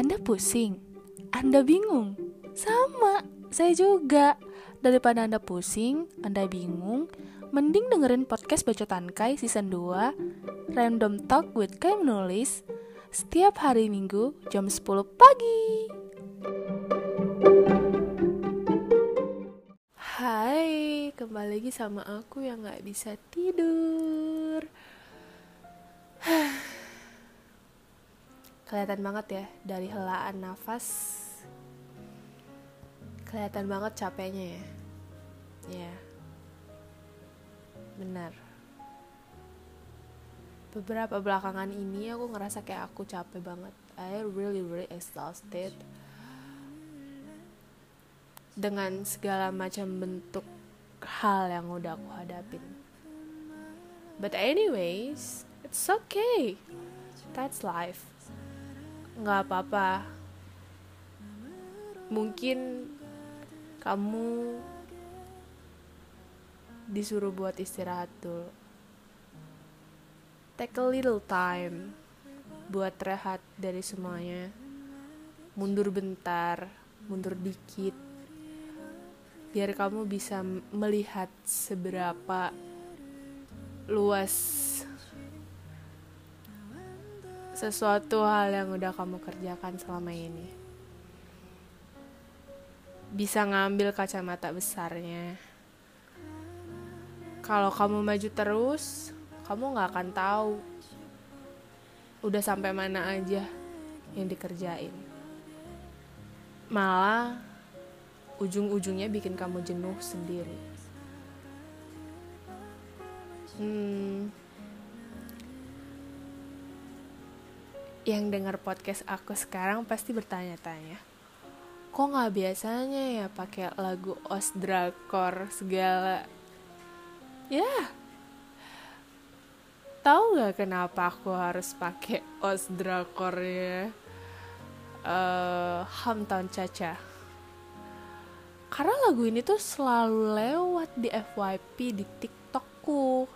Anda pusing, Anda bingung. Sama, saya juga. Daripada Anda pusing, Anda bingung, mending dengerin podcast Bocor Tangkai season 2 Random Talk with Kai menulis setiap hari Minggu jam 10 pagi. Hai, kembali lagi sama aku yang gak bisa tidur. Kelihatan banget ya dari helaan nafas. Kelihatan banget capeknya ya. Ya. Benar. Beberapa belakangan ini aku ngerasa kayak aku capek banget. I really exhausted. Dengan segala macam bentuk hal yang udah aku hadapin. But anyways, it's okay. That's life. Nggak apa-apa. Mungkin kamu disuruh buat istirahat dulu. Take a little time buat rehat dari semuanya. Mundur bentar, mundur dikit, biar kamu bisa melihat seberapa luas sesuatu hal yang udah kamu kerjakan selama ini. Bisa ngambil kacamata besarnya. Kalau kamu maju terus, kamu gak akan tahu udah sampai mana aja yang dikerjain. Malah ujung-ujungnya bikin kamu jenuh sendiri. Yang dengar podcast aku sekarang pasti bertanya-tanya, kok nggak biasanya ya pakai lagu os drakor segala? Ya, tahu nggak kenapa aku harus pakai os drakornya Hometown Cha-Cha? Karena lagu ini tuh selalu lewat di FYP di TikTokku.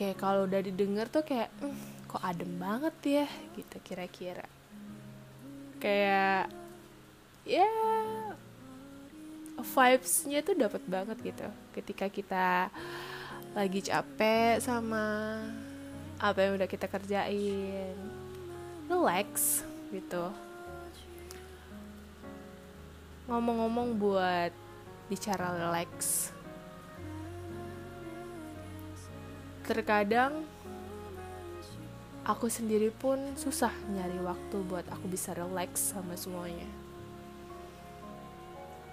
Kayak kalau udah didengar tuh kayak kok adem banget ya gitu kira-kira. Kayak ya vibes-nya tuh dapat banget gitu ketika kita lagi capek sama apa yang udah kita kerjain. Relax gitu. Ngomong-ngomong buat bicara relax. Terkadang aku sendiri pun susah nyari waktu buat aku bisa relax sama semuanya.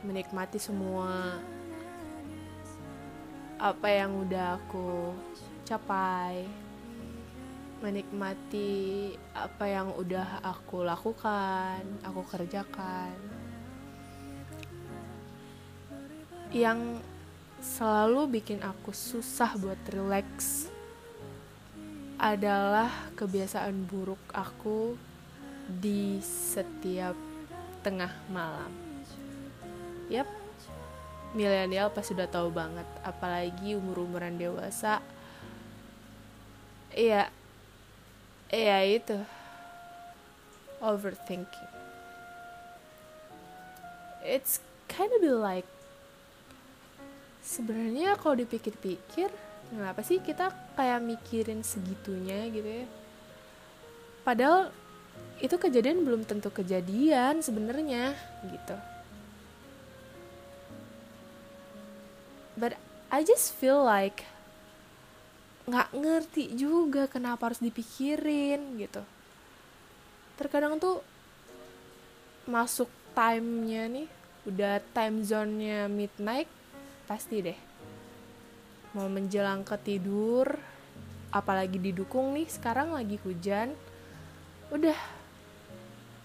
Menikmati semua apa yang udah aku capai. Menikmati apa yang udah aku lakukan, aku kerjakan. Yang selalu bikin aku susah buat relax adalah kebiasaan buruk aku di setiap tengah malam. Yap, milenial pasti udah tahu banget, apalagi umur-umuran dewasa. Iya itu overthinking. It's kind of like sebenarnya kalau dipikir-pikir, kenapa sih kita kayak mikirin segitunya gitu ya? Padahal itu kejadian belum tentu kejadian sebenarnya gitu. But I just feel like nggak ngerti juga kenapa harus dipikirin gitu. Terkadang tuh masuk time-nya nih, udah time zone-nya midnight pasti deh. Mau menjelang ke tidur, apalagi didukung nih sekarang lagi hujan, udah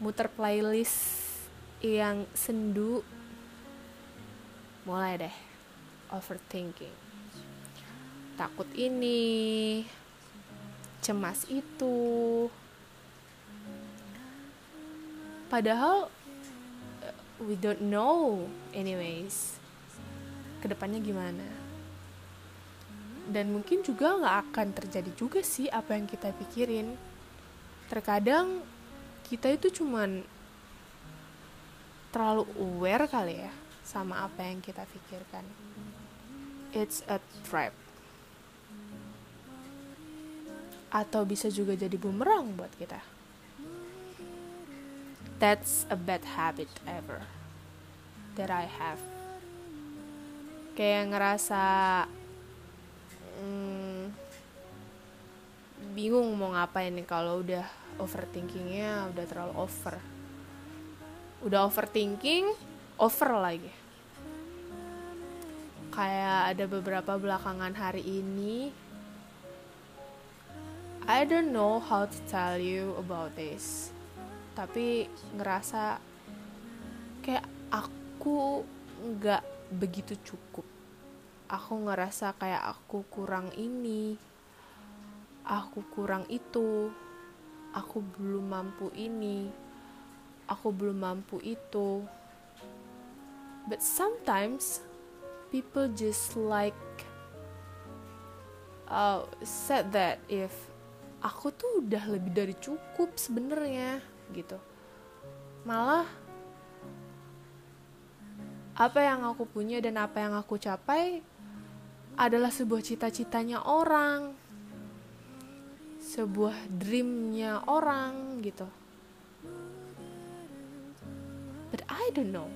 muter playlist yang sendu, mulai deh overthinking. Takut ini, cemas itu. Padahal we don't know anyways kedepannya gimana. Dan mungkin juga gak akan terjadi juga sih apa yang kita pikirin. Terkadang kita itu cuman terlalu aware kali ya sama apa yang kita pikirkan. It's a trap. Atau bisa juga jadi bumerang buat kita. That's a bad habit ever that I have. Kayak ngerasa bingung mau ngapain nih kalau udah overthinkingnya udah terlalu over. Udah overthinking, over lagi. Kayak ada beberapa belakangan hari ini, I don't know how to tell you about this, tapi ngerasa kayak aku gak begitu cukup. Aku ngerasa kayak aku kurang ini, aku kurang itu, aku belum mampu ini, aku belum mampu itu. But sometimes people just like said that if aku tuh udah lebih dari cukup sebenarnya gitu. Malah apa yang aku punya dan apa yang aku capai adalah sebuah cita-citanya orang, sebuah dreamnya orang gitu. But I don't know.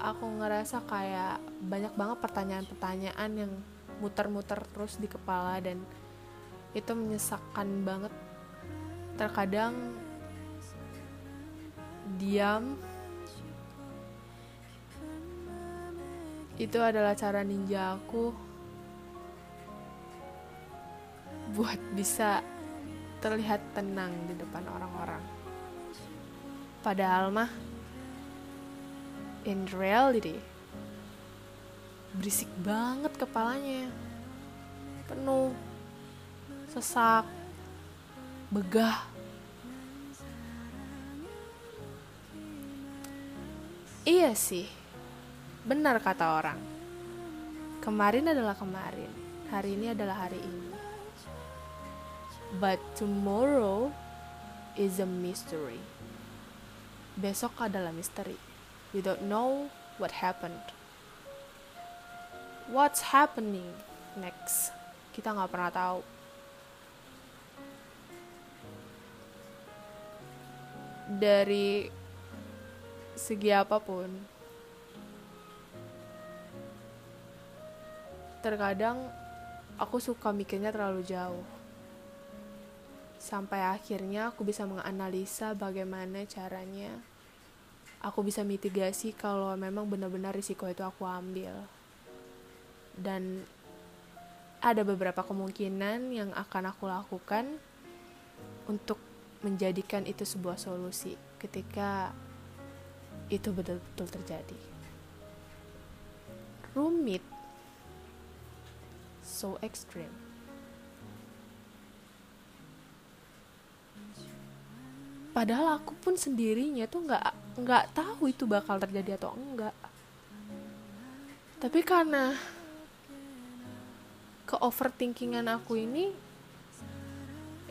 Aku ngerasa kayak banyak banget pertanyaan-pertanyaan yang muter-muter terus di kepala dan itu menyesakkan banget. Terkadang diam itu adalah cara ninja aku buat bisa terlihat tenang di depan orang-orang. Padahal mah in reality, berisik banget kepalanya, penuh, sesak, begah. Iya sih, benar kata orang. Kemarin adalah kemarin, hari ini adalah hari ini. But tomorrow is a mystery. Besok adalah misteri. We don't know what happened. What's happening next? Kita gak pernah tahu. Dari segi apapun, terkadang aku suka mikirnya terlalu jauh. Sampai akhirnya aku bisa menganalisa bagaimana caranya aku bisa mitigasi kalau memang benar-benar risiko itu aku ambil. Dan ada beberapa kemungkinan yang akan aku lakukan untuk menjadikan itu sebuah solusi ketika itu betul-betul terjadi. Rumit, so extreme. Padahal aku pun sendirinya tuh nggak tahu itu bakal terjadi atau enggak. Tapi karena ke-overthinkingan aku ini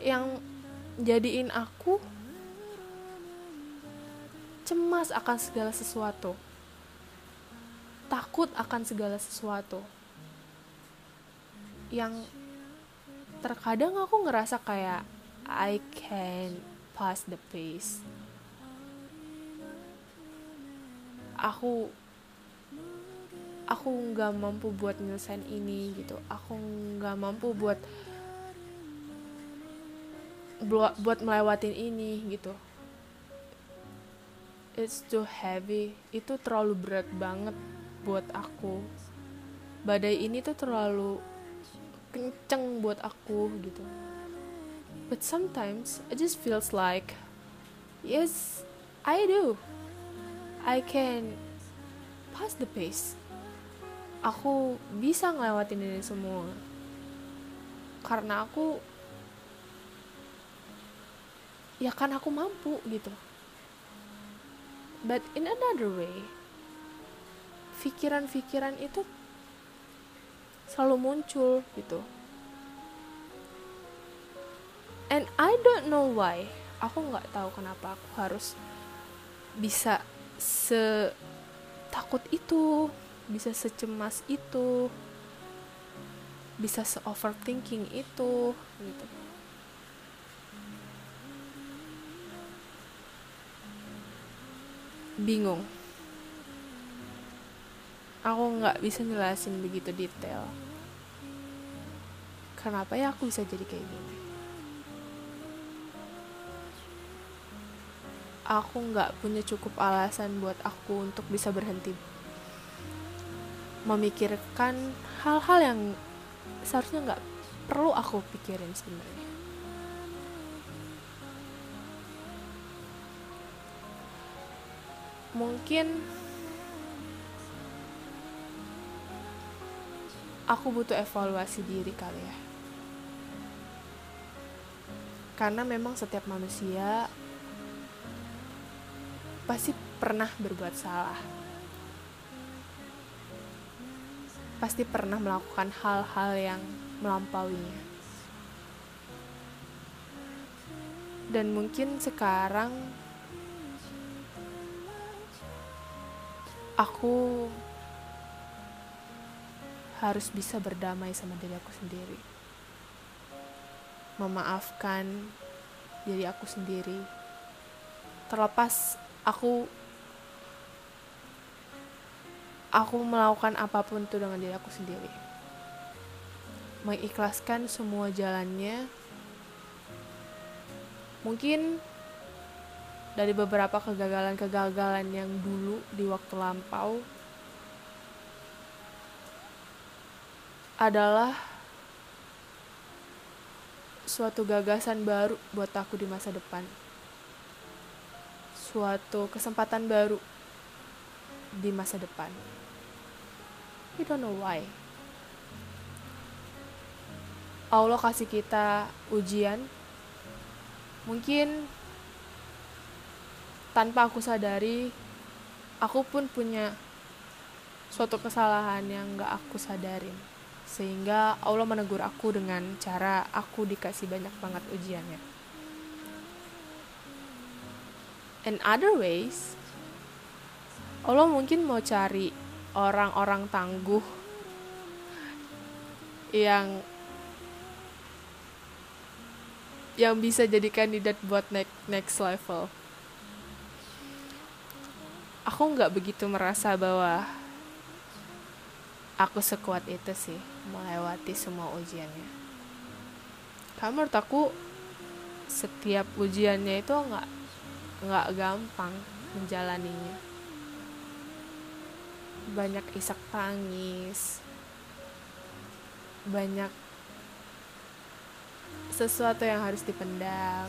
yang jadiin aku cemas akan segala sesuatu, takut akan segala sesuatu, yang terkadang aku ngerasa kayak I can pass the pace. Aku nggak mampu buat nyelesain ini gitu. Aku nggak mampu buat melewatin ini gitu. It's too heavy. Itu terlalu berat banget buat aku. Badai ini tuh terlalu kenceng buat aku gitu. But sometimes it just feels like, yes, I do. I can pass the pace. Aku bisa ngelewatin ini semua. Karena aku, ya kan aku mampu gitu. But in another way, pikiran-pikiran itu selalu muncul gitu. And I don't know why. Aku nggak tahu kenapa aku harus bisa setakut itu, bisa secemas itu, bisa se-overthinking itu, gitu. Bingung. Aku nggak bisa jelasin begitu detail. Kenapa ya aku bisa jadi kayak gini? Aku nggak punya cukup alasan buat aku untuk bisa berhenti memikirkan hal-hal yang seharusnya nggak perlu aku pikirin sebenarnya. Mungkin aku butuh evaluasi diri kali ya. Karena memang setiap manusia pasti pernah berbuat salah. Pasti pernah melakukan hal-hal yang melampauinya. Dan mungkin sekarang aku harus bisa berdamai sama diri aku sendiri. Memaafkan diri aku sendiri. Terlepas aku melakukan apapun itu dengan diri aku sendiri, mengikhlaskan semua jalannya. Mungkin dari beberapa kegagalan-kegagalan yang dulu di waktu lampau adalah suatu gagasan baru buat aku di masa depan, suatu kesempatan baru di masa depan. We don't know why. Allah kasih kita ujian. Mungkin tanpa aku sadari, aku pun punya suatu kesalahan yang gak aku sadarin. Sehingga Allah menegur aku dengan cara aku dikasih banyak banget ujiannya. In other ways, Allah mungkin mau cari orang-orang tangguh yang bisa jadi kandidat buat next level. Aku nggak begitu merasa bahwa aku sekuat itu sih melewati semua ujiannya. Karena menurut aku setiap ujiannya itu nggak gampang menjalaninya. Banyak isak tangis, banyak sesuatu yang harus dipendam.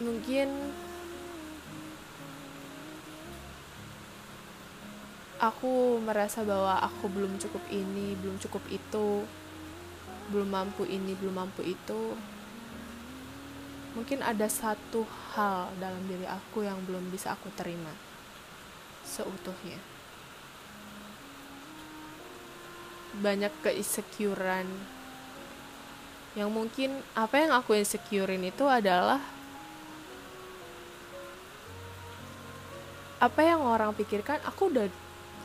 Mungkin aku merasa bahwa aku belum cukup ini, belum cukup itu, belum mampu ini, belum mampu itu. Mungkin ada satu hal dalam diri aku yang belum bisa aku terima seutuhnya. Banyak keinsecurean yang mungkin apa yang aku insecurein itu adalah apa yang orang pikirkan aku udah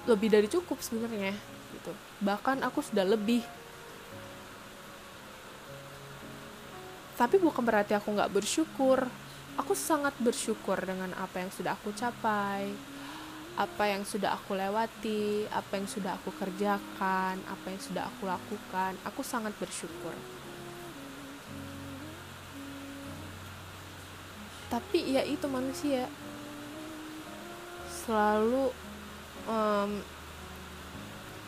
lebih dari cukup sebenarnya gitu. Bahkan aku sudah lebih. Tapi bukan berarti aku gak bersyukur. Aku sangat bersyukur dengan apa yang sudah aku capai, apa yang sudah aku lewati, apa yang sudah aku kerjakan, apa yang sudah aku lakukan. Aku sangat bersyukur. Tapi ya itu manusia. Selalu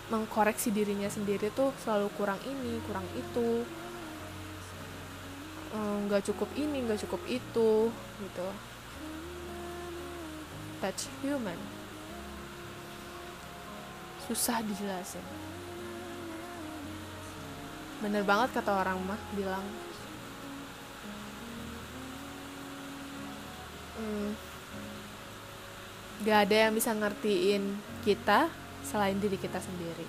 mengkoreksi dirinya sendiri tuh selalu kurang ini, kurang itu. Nggak cukup ini, nggak cukup itu, gitu. That's human. Susah dijelasin. Bener banget kata orang mah bilang, nggak ada yang bisa ngertiin kita selain diri kita sendiri.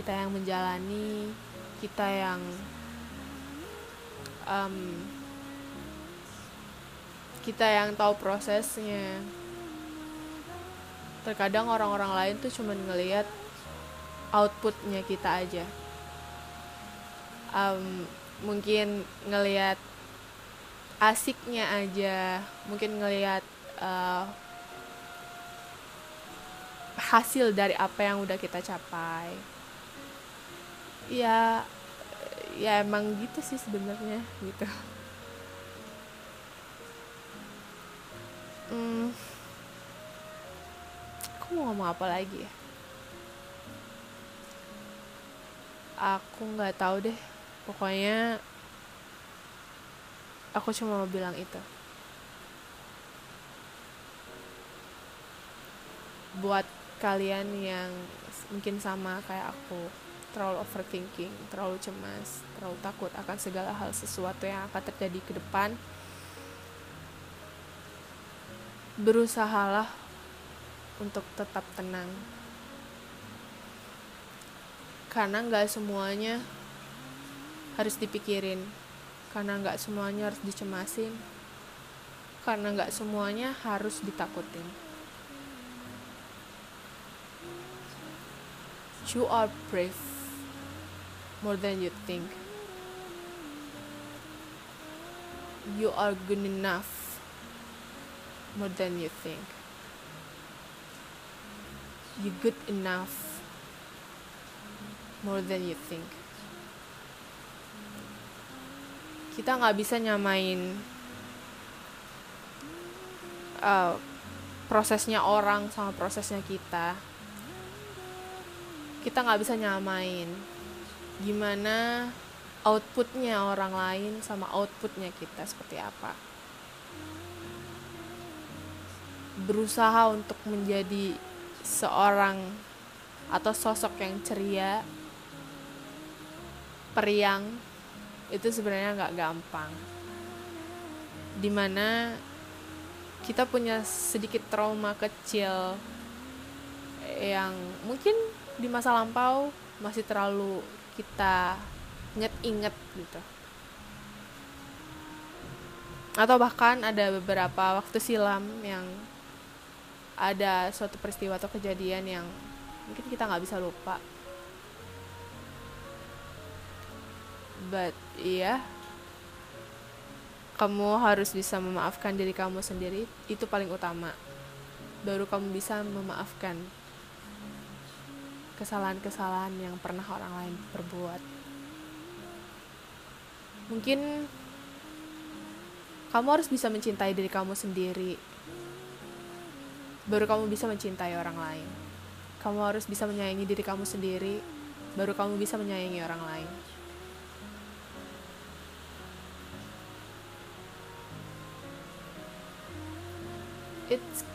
Kita yang menjalani kita yang tahu prosesnya. Terkadang orang-orang lain tuh cuman ngelihat outputnya kita aja, mungkin ngelihat asiknya aja, mungkin ngelihat hasil dari apa yang udah kita capai. Ya emang gitu sih sebenarnya gitu. Aku mau ngomong apa lagi ya? Aku nggak tahu deh. Pokoknya aku cuma mau bilang itu. Buat kalian yang mungkin sama kayak aku, terlalu overthinking, terlalu cemas, terlalu takut akan segala hal sesuatu yang akan terjadi ke depan, berusahalah untuk tetap tenang, karena gak semuanya harus dipikirin, karena gak semuanya harus dicemasin, karena gak semuanya harus ditakutin. You are brave more than you think. You are good enough more than you think. You good enough more than you think. Kita nggak bisa nyamain prosesnya orang sama prosesnya kita. Kita nggak bisa nyamain gimana outputnya orang lain sama outputnya kita seperti apa. Berusaha untuk menjadi seorang atau sosok yang ceria, periang, itu sebenarnya nggak gampang. Dimana kita punya sedikit trauma kecil yang mungkin di masa lampau masih terlalu kita inget-inget gitu. Atau bahkan ada beberapa waktu silam yang ada suatu peristiwa atau kejadian yang mungkin kita nggak bisa lupa. But iya, kamu harus bisa memaafkan diri kamu sendiri, itu paling utama. Baru kamu bisa memaafkan kesalahan-kesalahan yang pernah orang lain perbuat. Mungkin kamu harus bisa mencintai diri kamu sendiri, baru kamu bisa mencintai orang lain. Kamu harus bisa menyayangi diri kamu sendiri, baru kamu bisa menyayangi orang lain. It's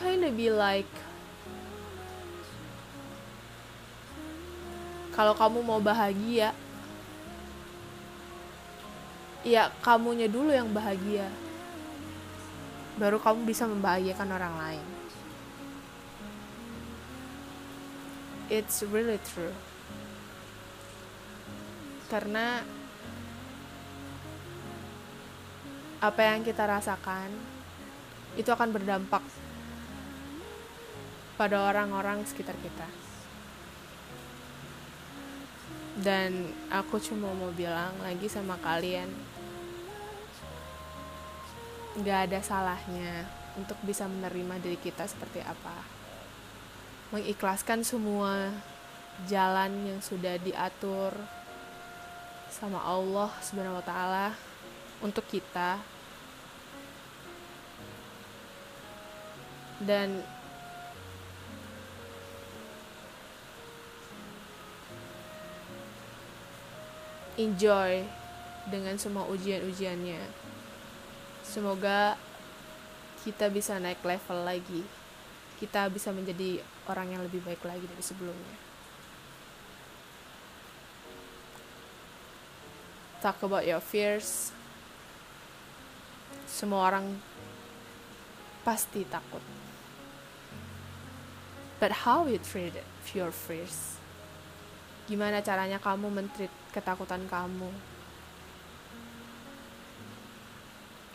kind of be like, kalau kamu mau bahagia, ya kamunya dulu yang bahagia, baru kamu bisa membahagiakan orang lain. It's really true. Karena apa yang kita rasakan itu akan berdampak pada orang-orang sekitar kita. Dan aku cuma mau bilang lagi sama kalian, gak ada salahnya untuk bisa menerima diri kita seperti apa. Mengikhlaskan semua jalan yang sudah diatur sama Allah SWT untuk kita. Dan enjoy dengan semua ujian-ujiannya. Semoga kita bisa naik level lagi. Kita bisa menjadi orang yang lebih baik lagi dari sebelumnya. Talk about your fears. Semua orang pasti takut. But how you treat your fears Gimana caranya kamu men-treat ketakutan kamu?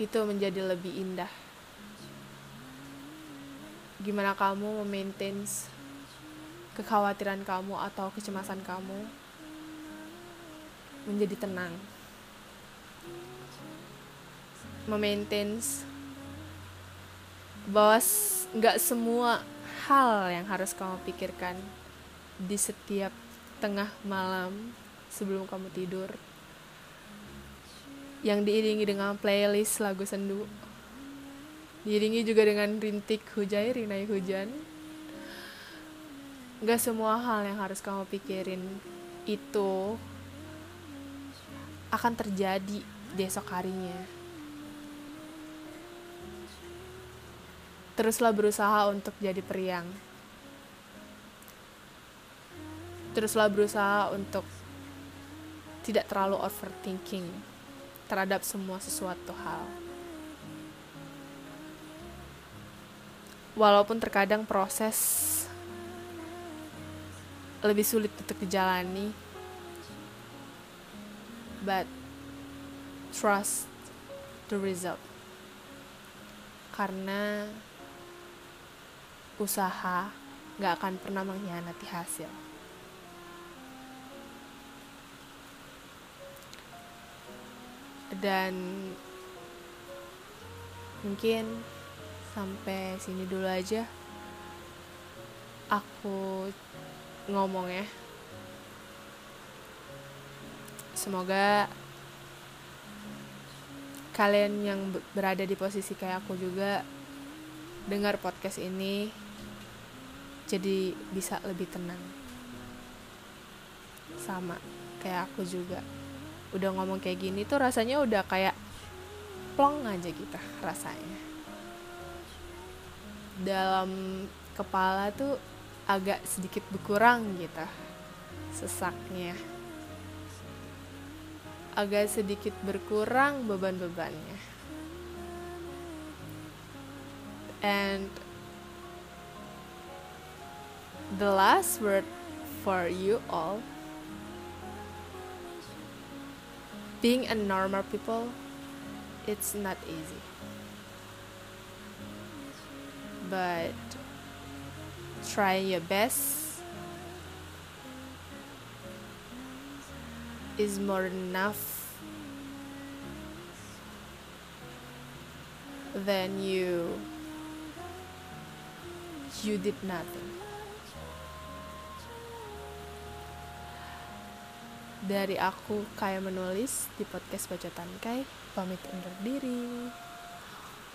Itu menjadi lebih indah. Gimana kamu memaintain kekhawatiran kamu atau kecemasan kamu menjadi tenang. Memaintain bahwa gak semua hal yang harus kamu pikirkan di setiap tengah malam sebelum kamu tidur, yang diiringi dengan playlist lagu sendu, diiringi juga dengan rintik hujan, rinai hujan. Gak semua hal yang harus kamu pikirin itu akan terjadi besok harinya. Teruslah berusaha untuk jadi periang. Teruslah berusaha untuk tidak terlalu overthinking terhadap semua sesuatu hal. Walaupun terkadang proses lebih sulit untuk dijalani, but trust the result. Karena usaha gak akan pernah mengkhianati hasil. Dan mungkin sampai sini dulu aja aku ngomong ya. Semoga kalian yang berada di posisi kayak aku juga dengar podcast ini jadi bisa lebih tenang. Sama kayak aku juga. Udah ngomong kayak gini tuh rasanya udah kayak plong aja gitu rasanya. Dalam kepala tuh agak sedikit berkurang gitu sesaknya. Agak sedikit berkurang beban-bebannya. And the last word for you all, being a normal people, it's not easy. But try your best is more enough than you did nothing. Dari aku, Kai menulis di podcast Bocor Tangkai, pamit undur diri.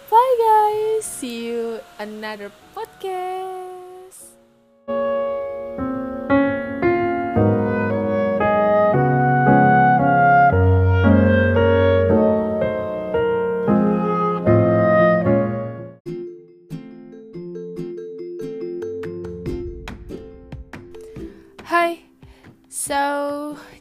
Bye guys, see you another podcast.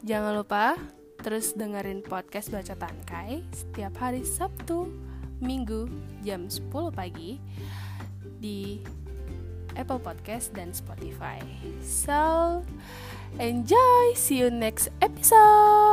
Jangan lupa terus dengerin podcast Bocor Tangkai setiap hari Sabtu, Minggu jam 10 pagi di Apple Podcast dan Spotify. So, enjoy! See you next episode!